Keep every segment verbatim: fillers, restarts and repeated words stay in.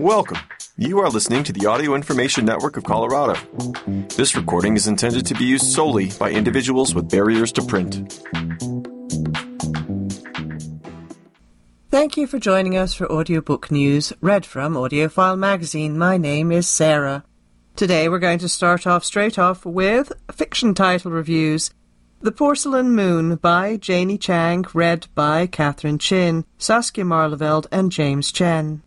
Welcome. You are listening to the Audio Information Network of Colorado. This recording is intended to be used solely by individuals with barriers to print. Thank you for joining us for audiobook news, read from Audiophile Magazine. My name is Sarah. Today we're going to start off straight off with fiction title reviews. The Porcelain Moon by Janie Chang, read by Catherine Chin, Saskia Maarleveld and James Chen.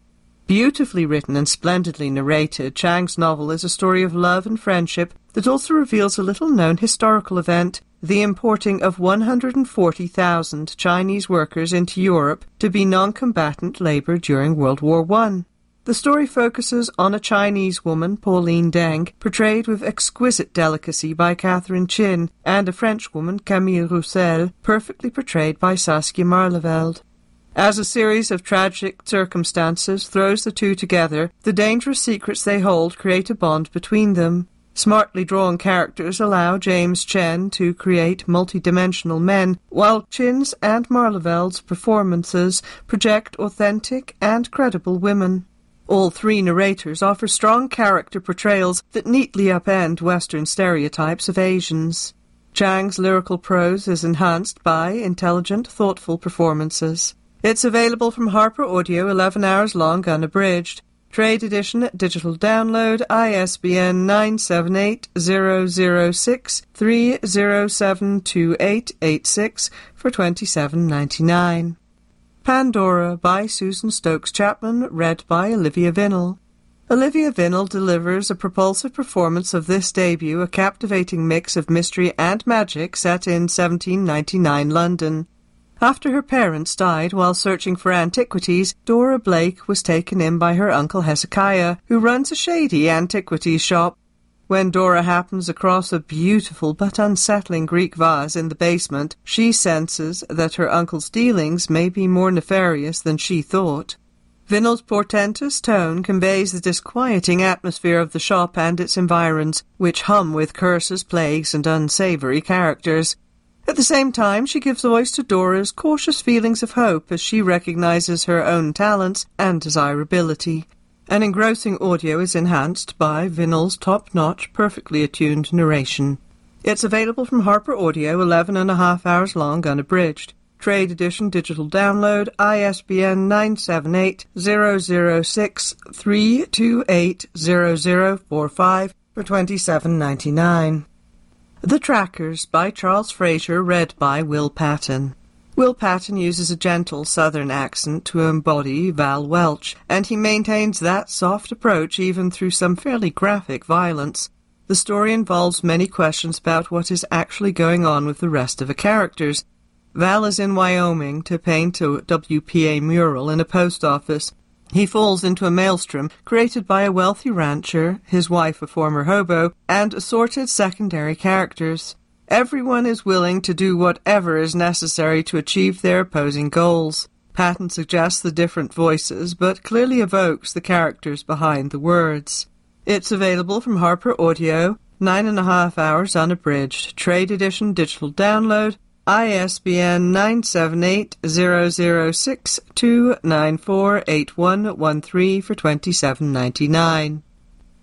Beautifully written and splendidly narrated, Chang's novel is a story of love and friendship that also reveals a little-known historical event, the importing of one hundred forty thousand Chinese workers into Europe to be non-combatant labour during World War One. The story focuses on a Chinese woman, Pauline Deng, portrayed with exquisite delicacy by Catherine Chin, and a French woman, Camille Roussel, perfectly portrayed by Saskia Maarleveld. As a series of tragic circumstances throws the two together, the dangerous secrets they hold create a bond between them. Smartly drawn characters allow James Chen to create multidimensional men, while Chin's and Marleveld's performances project authentic and credible women. All three narrators offer strong character portrayals that neatly upend Western stereotypes of Asians. Chang's lyrical prose is enhanced by intelligent, thoughtful performances. It's available from Harper Audio, eleven hours long, unabridged. Trade edition, digital download, I S B N nine seven eight zero zero six three zero seven two eight eight six for twenty-seven dollars and ninety-nine cents. Pandora by Susan Stokes Chapman, read by Olivia Vinall. Olivia Vinall delivers a propulsive performance of this debut, a captivating mix of mystery and magic set in seventeen ninety-nine London. After her parents died while searching for antiquities, Dora Blake was taken in by her uncle Hezekiah, who runs a shady antiquities shop. When Dora happens across a beautiful but unsettling Greek vase in the basement, she senses that her uncle's dealings may be more nefarious than she thought. Vinall's portentous tone conveys the disquieting atmosphere of the shop and its environs, which hum with curses, plagues, and unsavoury characters. At the same time, she gives voice to Dora's cautious feelings of hope as she recognises her own talents and desirability. An engrossing audio is enhanced by Vinall's top-notch, perfectly attuned narration. It's available from Harper Audio, eleven and a half hours long, unabridged. Trade edition, digital download, I S B N nine seven eight zero zero six three two eight zero zero four five for twenty-seven dollars and ninety-nine cents. The Trackers by Charles Frazier, read by Will Patton. Will Patton uses a gentle southern accent to embody Val Welch, and he maintains that soft approach even through some fairly graphic violence. The story involves many questions about what is actually going on with the rest of the characters. Val is in Wyoming to paint a W P A mural in a post office. He falls into a maelstrom created by a wealthy rancher, his wife a former hobo, and assorted secondary characters. Everyone is willing to do whatever is necessary to achieve their opposing goals. Patton suggests the different voices, but clearly evokes the characters behind the words. It's available from Harper Audio, nine and a half hours unabridged, trade edition, digital download, I S B N nine seven eight zero zero six two nine four eight one one three for twenty-seven dollars and ninety-nine cents.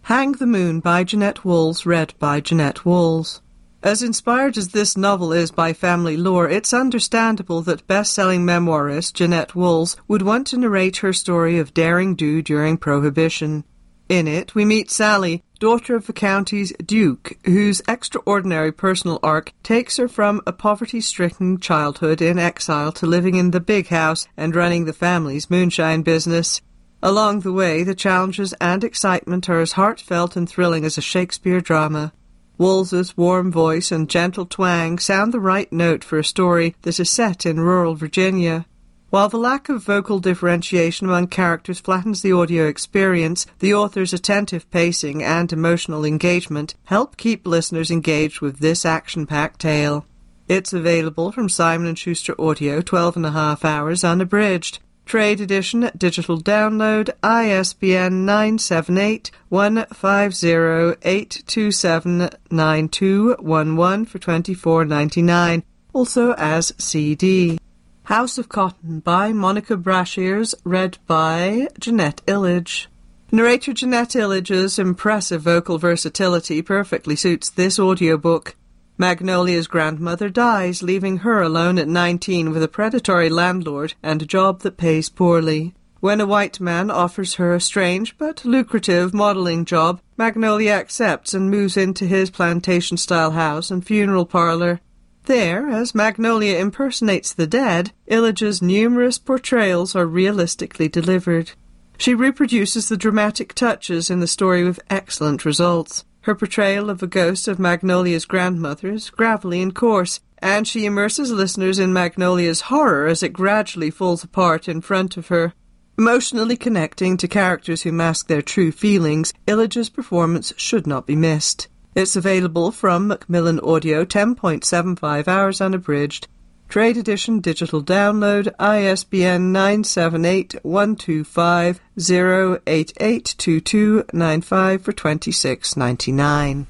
Hang the Moon by Jeannette Walls, read by Jeannette Walls. As inspired as this novel is by family lore, it's understandable that best-selling memoirist Jeannette Walls would want to narrate her story of daring do during Prohibition. In it, we meet Sally, daughter of the county's duke, whose extraordinary personal arc takes her from a poverty-stricken childhood in exile to living in the big house and running the family's moonshine business. Along the way, the challenges and excitement are as heartfelt and thrilling as a Shakespeare drama. Wools's warm voice and gentle twang sound the right note for a story that is set in rural Virginia. While the lack of vocal differentiation among characters flattens the audio experience, the author's attentive pacing and emotional engagement help keep listeners engaged with this action-packed tale. It's available from Simon and Schuster Audio, twelve and a half hours, unabridged. Trade edition, digital download, I S B N nine seven eight one five zero eight two seven nine two one one for twenty-four dollars and ninety-nine cents, also as C D. House of Cotton by Monica Brashears, read by Jeanette Illich. Narrator Jeannette Illager's impressive vocal versatility perfectly suits this audiobook. Magnolia's grandmother dies, leaving her alone at nineteen with a predatory landlord and a job that pays poorly. When a white man offers her a strange but lucrative modeling job, Magnolia accepts and moves into his plantation-style house and funeral parlor. There, as Magnolia impersonates the dead, Illager's numerous portrayals are realistically delivered. She reproduces the dramatic touches in the story with excellent results. Her portrayal of the ghost of Magnolia's grandmother is gravelly and coarse, and she immerses listeners in Magnolia's horror as it gradually falls apart in front of her. Emotionally connecting to characters who mask their true feelings, Illager's performance should not be missed. It's available from Macmillan Audio, ten point seven five hours unabridged. Trade edition digital download, I S B N nine seven eight one two five zero eight eight two two nine five for twenty-six ninety-nine.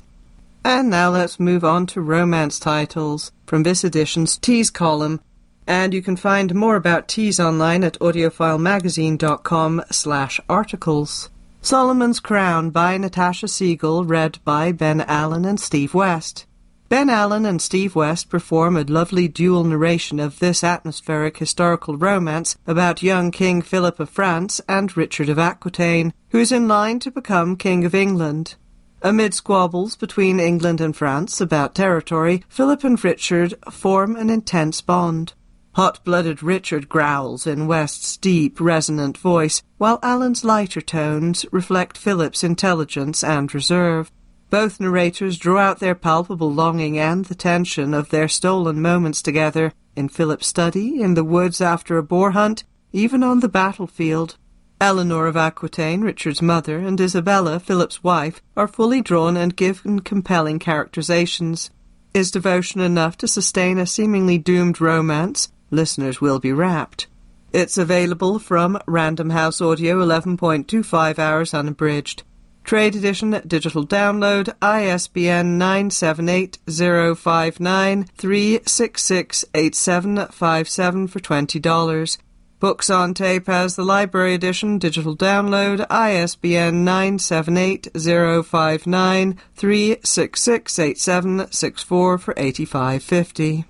And now let's move on to romance titles from this edition's Tease column. And you can find more about Tease online at audiophilemagazine.com slash articles. Solomon's Crown by Natasha Siegel, read by Ben Allen and Steve West. Ben Allen and Steve West perform a lovely dual narration of this atmospheric historical romance about young King Philip of France and Richard of Aquitaine, who is in line to become King of England. Amid squabbles between England and France about territory, Philip and Richard form an intense bond. Hot-blooded Richard growls in West's deep, resonant voice, while Allen's lighter tones reflect Philip's intelligence and reserve. Both narrators draw out their palpable longing and the tension of their stolen moments together, in Philip's study, in the woods after a boar hunt, even on the battlefield. Eleanor of Aquitaine, Richard's mother, and Isabella, Philip's wife, are fully drawn and given compelling characterizations. Is devotion enough to sustain a seemingly doomed romance? Listeners will be rapt. It's available from Random House Audio, eleven point two five hours unabridged. Trade edition, digital download, I S B N nine seven eight zero five nine three six six eight seven five seven for twenty dollars. Books on Tape has the library edition, digital download, I S B N nine seven eight zero five nine three six six eight seven six four for eighty-five fifty.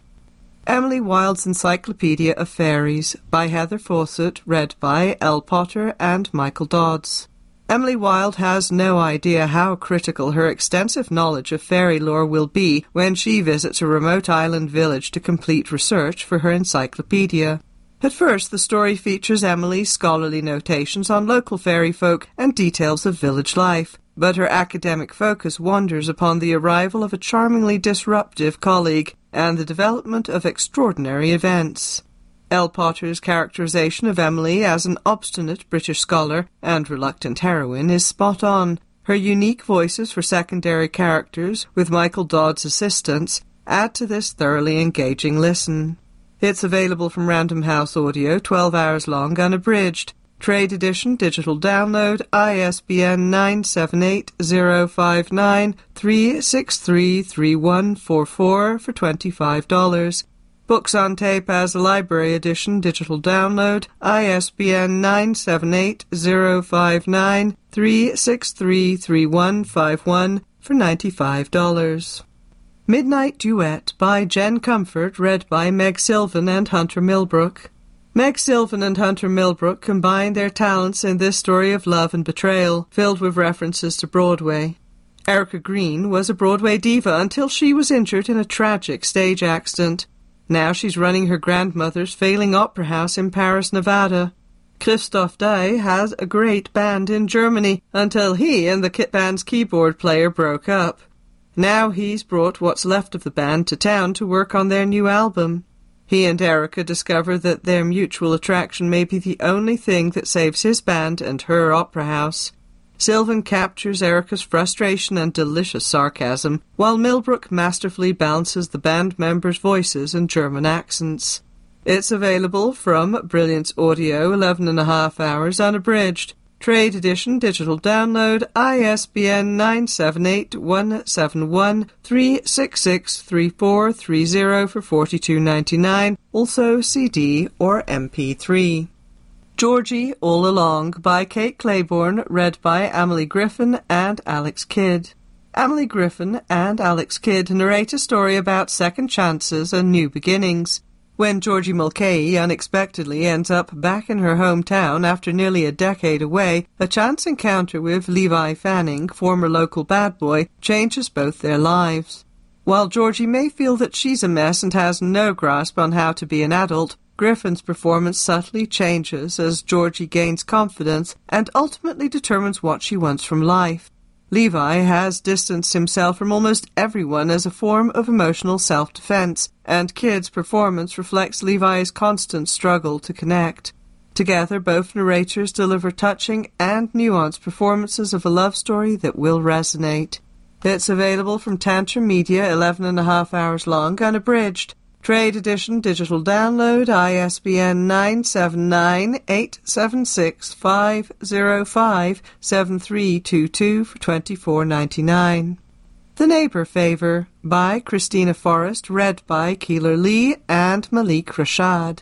Emily Wilde's Encyclopedia of Fairies by Heather Fawcett, read by L. Potter and Michael Dodds. Emily Wilde has no idea how critical her extensive knowledge of fairy lore will be when she visits a remote island village to complete research for her encyclopedia. At first, the story features Emily's scholarly notations on local fairy folk and details of village life, but her academic focus wanders upon the arrival of a charmingly disruptive colleague and the development of extraordinary events. L. Potter's characterization of Emily as an obstinate British scholar and reluctant heroine is spot on. Her unique voices for secondary characters, with Michael Dodd's assistance, add to this thoroughly engaging listen. It's available from Random House Audio, twelve hours long, unabridged. Trade edition, digital download, I S B N nine seven eight zero five nine three six three three one four four for twenty-five dollars. Books on Tape as a library edition, digital download, I S B N nine seven eight zero five nine three six three three one five one for ninety-five dollars. Midnight Duet by Jen Comfort, read by Meg Sylvan and Hunter Milbrook. Meg Sylvan and Hunter Milbrook combine their talents in this story of love and betrayal, filled with references to Broadway. Erica Green was a Broadway diva until she was injured in a tragic stage accident. Now she's running her grandmother's failing opera house in Paris, Nevada. Christoph Dye has a great band in Germany until he and the band's keyboard player broke up. Now he's brought what's left of the band to town to work on their new album. He and Erica discover that their mutual attraction may be the only thing that saves his band and her opera house. Sylvan captures Erica's frustration and delicious sarcasm, while Milbrook masterfully balances the band members' voices and German accents. It's available from Brilliance Audio, eleven and a half hours unabridged. Trade edition, digital download, I S B N nine seven eight one seven one three six six three four three zero for forty-two ninety-nine, also C D or M P three. Georgie All Along by Kate Claiborne, read by Emily Griffin and Alex Kidd. Emily Griffin and Alex Kidd narrate a story about second chances and new beginnings. When Georgie Mulcahy unexpectedly ends up back in her hometown after nearly a decade away, a chance encounter with Levi Fanning, former local bad boy, changes both their lives. While Georgie may feel that she's a mess and has no grasp on how to be an adult, Griffin's performance subtly changes as Georgie gains confidence and ultimately determines what she wants from life. Levi has distanced himself from almost everyone as a form of emotional self-defense, and Kidd's performance reflects Levi's constant struggle to connect. Together, both narrators deliver touching and nuanced performances of a love story that will resonate. It's available from Tantrum Media, eleven and a half hours long, unabridged. Trade edition, digital download, I S B N nine seven nine, eight seven six, five oh five, seven three two two for twenty-four ninety-nine. The Neighbor Favor by Christina Forrest, read by Keeler Lee and Malik Rashad.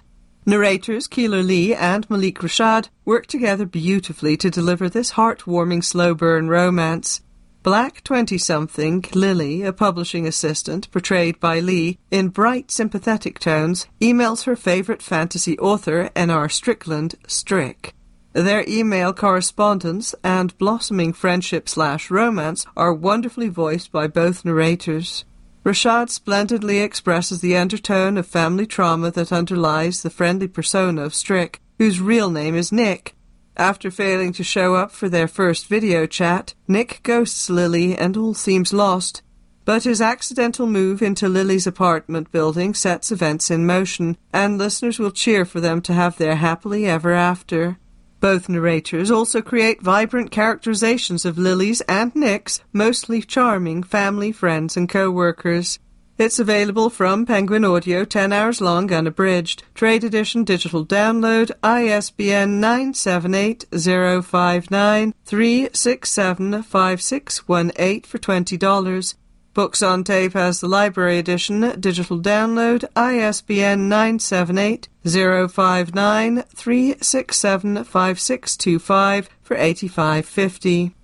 Narrators Keeler Lee and Malik Rashad work together beautifully to deliver this heartwarming slow burn romance. Black twenty-something Lily, a publishing assistant portrayed by Lee, in bright, sympathetic tones, emails her favorite fantasy author, N R Strickland, Strick. Their email correspondence and blossoming friendship-slash-romance are wonderfully voiced by both narrators. Rashad splendidly expresses the undertone of family trauma that underlies the friendly persona of Strick, whose real name is Nick. After failing to show up for their first video chat, Nick ghosts Lily and all seems lost. But his accidental move into Lily's apartment building sets events in motion, and listeners will cheer for them to have their happily ever after. Both narrators also create vibrant characterizations of Lily's and Nick's mostly charming family, friends, and co-workers. It's available from Penguin Audio, ten hours long, unabridged. Trade edition, digital download, I S B N nine seven eight, zero five nine, three six seven, five six one eight for twenty dollars. Books on Tape has the library edition, digital download, I S B N nine seven eight, zero five nine, three six seven, five six two five for eighty-five fifty.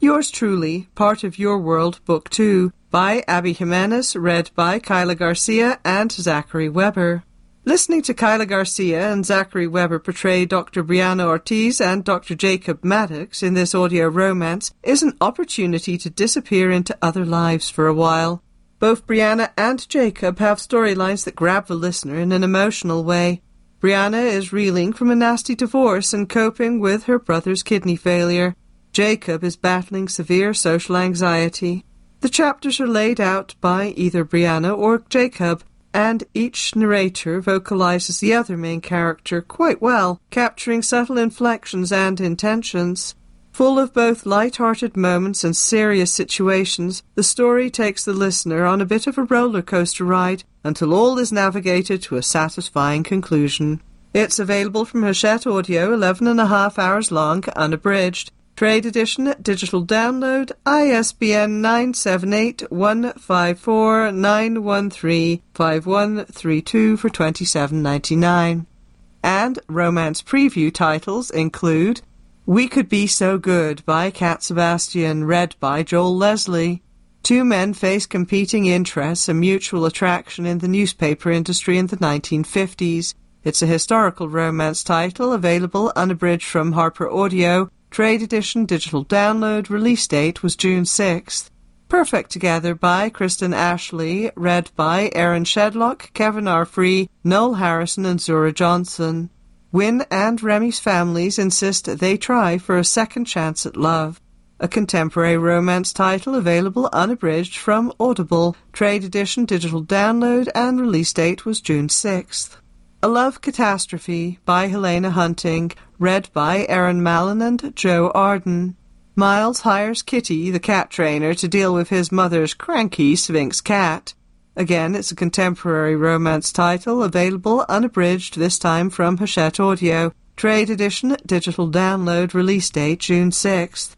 Yours Truly, Part of Your World, Book two, by Abby Jimenez, read by Kyla Garcia and Zachary Weber. Listening to Kyla Garcia and Zachary Weber portray Doctor Brianna Ortiz and Doctor Jacob Maddox in this audio romance is an opportunity to disappear into other lives for a while. Both Brianna and Jacob have storylines that grab the listener in an emotional way. Brianna is reeling from a nasty divorce and coping with her brother's kidney failure. Jacob is battling severe social anxiety. The chapters are laid out by either Brianna or Jacob, and each narrator vocalizes the other main character quite well, capturing subtle inflections and intentions. Full of both light-hearted moments and serious situations, the story takes the listener on a bit of a roller coaster ride until all is navigated to a satisfying conclusion. It's available from Hachette Audio, eleven and a half hours long, unabridged. Trade edition, digital download, I S B N nine seven eight, one five four, nine one three, five one three two for twenty-seven ninety-nine. And romance preview titles include We Could Be So Good by Cat Sebastian, read by Joel Leslie. Two men face competing interests and mutual attraction in the newspaper industry in the nineteen fifties. It's a historical romance title available unabridged from Harper Audio. Trade edition, digital download, release date was June sixth. Perfect Together by Kristen Ashley, read by Aaron Shedlock, Kevin R. Free, Noel Harrison and Zura Johnson. Wynne and Remy's families insist they try for a second chance at love. A contemporary romance title available unabridged from Audible. Trade edition, digital download and release date was June sixth. A Love Catastrophe by Helena Hunting, read by Erin Mallon and Joe Arden. Miles hires Kitty, the cat trainer, to deal with his mother's cranky Sphinx cat. Again, it's a contemporary romance title, available unabridged, this time from Hachette Audio. Trade edition, digital download, release date June sixth.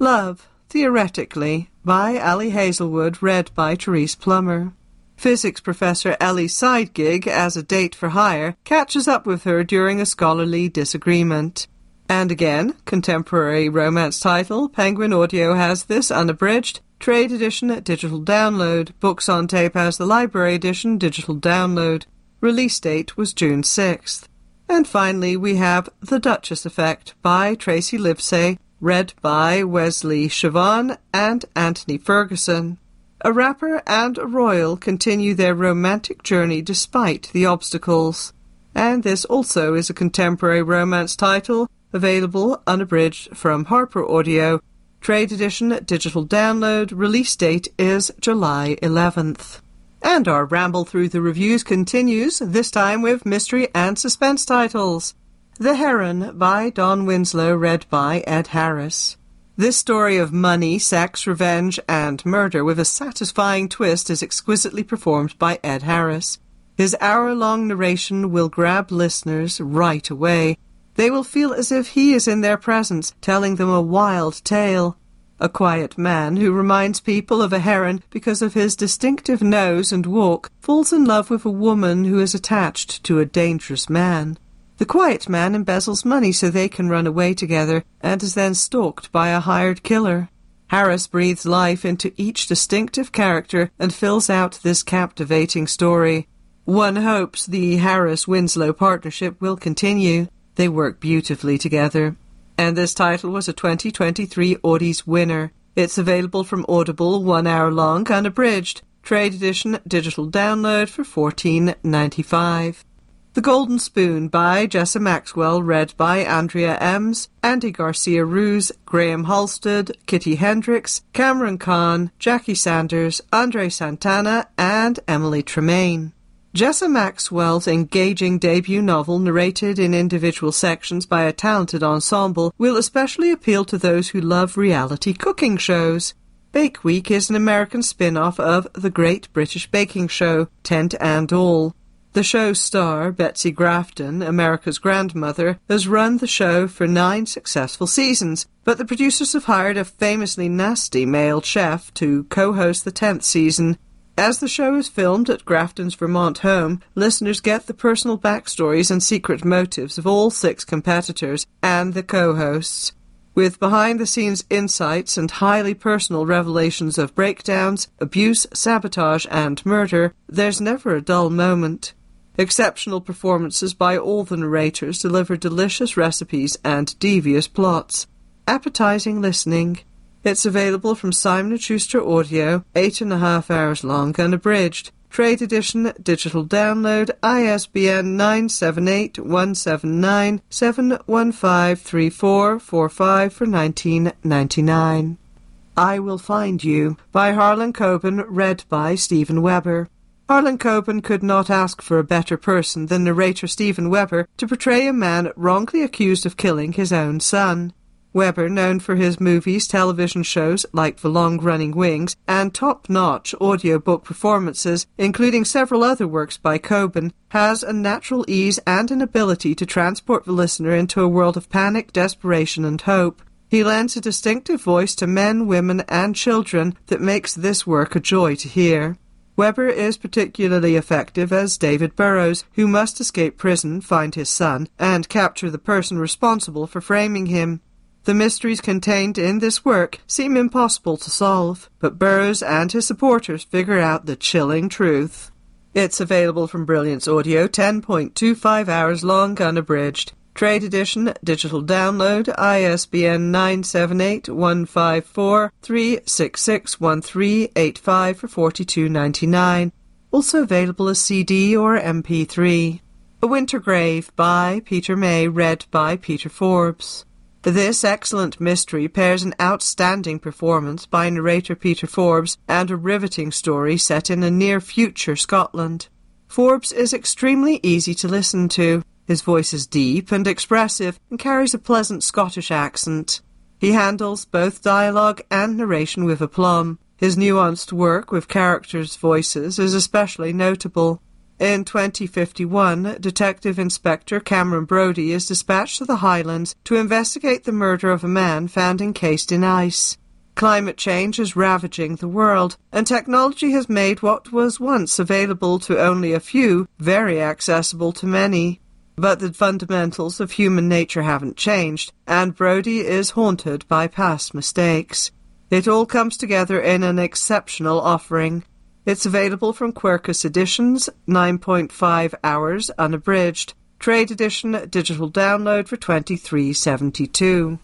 Love, Theoretically, by Ali Hazelwood, read by Therese Plummer. Physics professor Ellie's side gig as a date for hire catches up with her during a scholarly disagreement. And again, contemporary romance title, Penguin Audio has this unabridged, trade edition at digital download, books on tape as the library edition, digital download. Release date was June sixth. And finally, we have The Duchess Effect by Tracy Livesay, read by Wesley Siobhan and Anthony Ferguson. A rapper and a royal continue their romantic journey despite the obstacles. And this also is a contemporary romance title, available unabridged from Harper Audio. Trade edition, digital download, release date is July eleventh. And our ramble through the reviews continues, this time with mystery and suspense titles. The Heron by Don Winslow, read by Ed Harris. This story of money, sex, revenge, and murder with a satisfying twist is exquisitely performed by Ed Harris. His hour-long narration will grab listeners right away. They will feel as if he is in their presence, telling them a wild tale. A quiet man who reminds people of a heron because of his distinctive nose and walk falls in love with a woman who is attached to a dangerous man. The quiet man embezzles money so they can run away together and is then stalked by a hired killer. Harris breathes life into each distinctive character and fills out this captivating story. One hopes the Harris-Winslow partnership will continue. They work beautifully together. And this title was a twenty twenty-three Audi's winner. It's available from Audible, one hour long, unabridged. Trade edition, digital download for fourteen ninety-five. The Golden Spoon by Jessa Maxwell, read by Andrea Ems, Andy Garcia-Ruse, Graham Halstead, Kitty Hendricks, Cameron Kahn, Jackie Sanders, Andre Santana, and Emily Tremaine. Jessa Maxwell's engaging debut novel, narrated in individual sections by a talented ensemble, will especially appeal to those who love reality cooking shows. Bake Week is an American spin-off of The Great British Baking Show, Tent and All. The show's star, Betsy Grafton, America's grandmother, has run the show for nine successful seasons, but the producers have hired a famously nasty male chef to co-host the tenth season. As the show is filmed at Grafton's Vermont home, listeners get the personal backstories and secret motives of all six competitors and the co-hosts. With behind-the-scenes insights and highly personal revelations of breakdowns, abuse, sabotage, and murder, there's never a dull moment. Exceptional performances by all the narrators deliver delicious recipes and devious plots. Appetizing listening. It's available from Simon and Schuster Audio, eight and a half hours long, unabridged. Trade edition, digital download, I S B N nine seven eight one seven nine seven one five three four four five for nineteen ninety-nine. I Will Find You by Harlan Coben, read by Stephen Weber. Harlan Coben could not ask for a better person than narrator Stephen Weber to portray a man wrongly accused of killing his own son. Weber, known for his movies, television shows like The Long Running Wings, and top-notch audiobook performances, including several other works by Coben, has a natural ease and an ability to transport the listener into a world of panic, desperation, and hope. He lends a distinctive voice to men, women, and children that makes this work a joy to hear. Weber is particularly effective as David Burrows, who must escape prison, find his son, and capture the person responsible for framing him. The mysteries contained in this work seem impossible to solve, but Burrows and his supporters figure out the chilling truth. It's available from Brilliance Audio, ten point two five hours long, unabridged. Trade edition, digital download, I S B N nine seven eight one five four three six six one three eight five for forty-two ninety-nine. Also available as C D or M P three. A Winter Grave by Peter May, read by Peter Forbes. This excellent mystery pairs an outstanding performance by narrator Peter Forbes and a riveting story set in a near-future Scotland. Forbes is extremely easy to listen to. His voice is deep and expressive and carries a pleasant Scottish accent. He handles both dialogue and narration with aplomb. His nuanced work with characters' voices is especially notable. In twenty fifty-one, Detective Inspector Cameron Brodie is dispatched to the Highlands to investigate the murder of a man found encased in ice. Climate change is ravaging the world, and technology has made what was once available to only a few very accessible to many. But the fundamentals of human nature haven't changed, and Brody is haunted by past mistakes. It all comes together in an exceptional offering. It's available from Quirkus Editions, nine point five hours, unabridged. Trade edition, digital download for twenty-three dollars and seventy-two cents.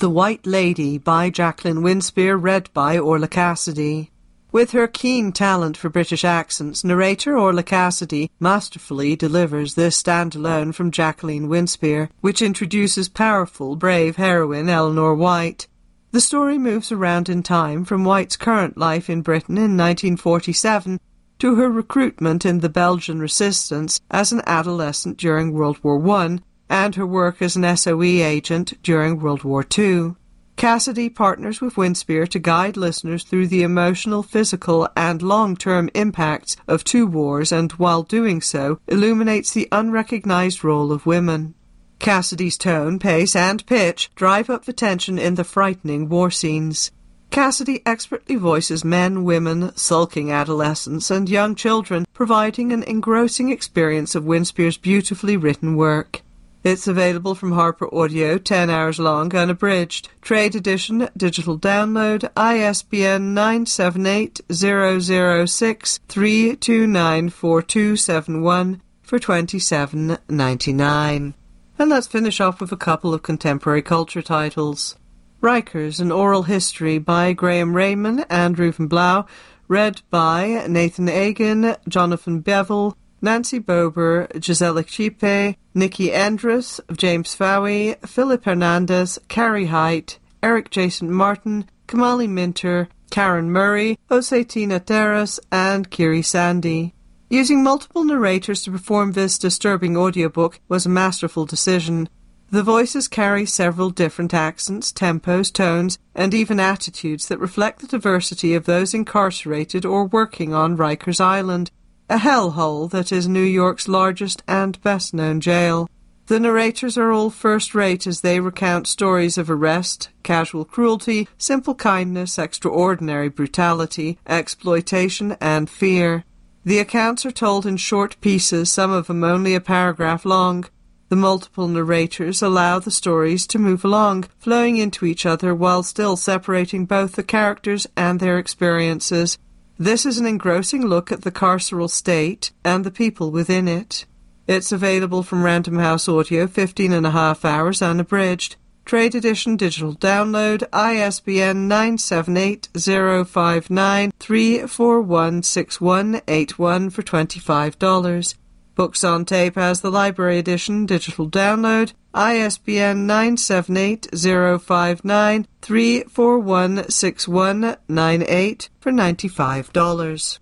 The White Lady by Jacqueline Winspear, read by Orla Cassidy. With her keen talent for British accents, narrator Orla Cassidy masterfully delivers this standalone from Jacqueline Winspear, which introduces powerful, brave heroine Eleanor White. The story moves around in time from White's current life in Britain in nineteen forty-seven to her recruitment in the Belgian resistance as an adolescent during World War One, and her work as an S O E agent during World War Two. Cassidy partners with Winspear to guide listeners through the emotional, physical, and long-term impacts of two wars, and while doing so, illuminates the unrecognized role of women. Cassidy's tone, pace, and pitch drive up the tension in the frightening war scenes. Cassidy expertly voices men, women, sulking adolescents, and young children, providing an engrossing experience of Winspear's beautifully written work. It's available from Harper Audio, ten hours long, unabridged. Trade edition, digital download, I S B N nine seven eight zero zero six three two nine four two seven one for twenty-seven dollars and ninety-nine cents. And let's finish off with a couple of contemporary culture titles. Rikers, An Oral History by Graham Raymond and Reuven Blau, read by Nathan Egan, Jonathan Bevel, Nancy Bober, Gisela Chipe, Nikki Andrus, James Fowey, Philip Hernandez, Carrie Height, Eric Jason Martin, Kamali Minter, Karen Murray, Osetina Terrace, and Kiri Sandy. Using multiple narrators to perform this disturbing audiobook was a masterful decision. The voices carry several different accents, tempos, tones, and even attitudes that reflect the diversity of those incarcerated or working on Rikers Island, a hellhole that is New York's largest and best-known jail. The narrators are all first-rate as they recount stories of arrest, casual cruelty, simple kindness, extraordinary brutality, exploitation, and fear. The accounts are told in short pieces, some of them only a paragraph long. The multiple narrators allow the stories to move along, flowing into each other while still separating both the characters and their experiences. This is an engrossing look at the carceral state and the people within it. It's available from Random House Audio, fifteen and a half hours, unabridged. Trade edition, digital download, I S B N nine seven eight zero five nine three four one six one eight one for twenty-five dollars. Books on Tape has the library edition, digital download, I S B N nine seven eight zero five nine three four one six one nine eight for ninety-five dollars.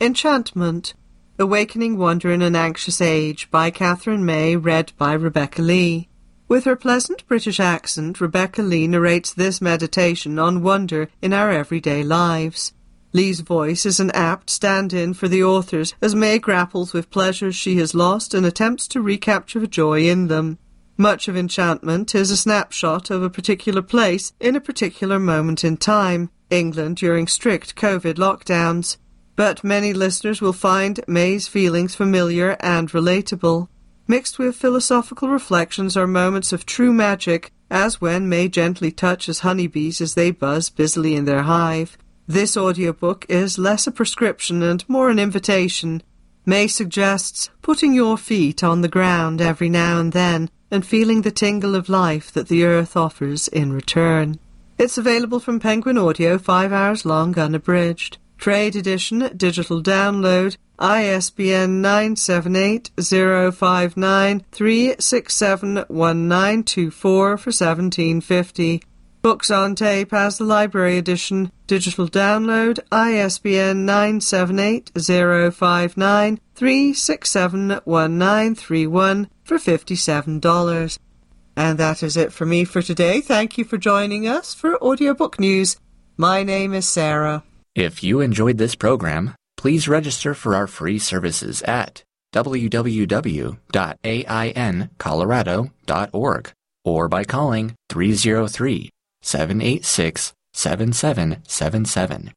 Enchantment, Awakening Wonder in an Anxious Age by Catherine May, read by Rebecca Lee. With her pleasant British accent, Rebecca Lee narrates this meditation on wonder in our everyday lives. Lee's voice is an apt stand-in for the authors as May grapples with pleasures she has lost and attempts to recapture the joy in them. Much of Enchantment is a snapshot of a particular place in a particular moment in time, England during strict COVID lockdowns. But many listeners will find May's feelings familiar and relatable. Mixed with philosophical reflections are moments of true magic, as when May gently touches honeybees as they buzz busily in their hive. This audiobook is less a prescription and more an invitation. May suggests putting your feet on the ground every now and then and feeling the tingle of life that the earth offers in return. It's available from Penguin Audio, five hours long, unabridged. Trade edition, digital download, I S B N nine seven eight zero five nine three six seven one nine two four for seventeen dollars and fifty cents. Books on Tape has the library edition, digital download, I S B N nine seven eight zero five nine three six seven one nine three one for fifty-seven dollars. And that is it for me for today. Thank you for joining us for Audiobook News. My name is Sarah. If you enjoyed this program, please register for our free services at w w w dot a i n colorado dot org or by calling three oh three seven eight six seven seven seven seven.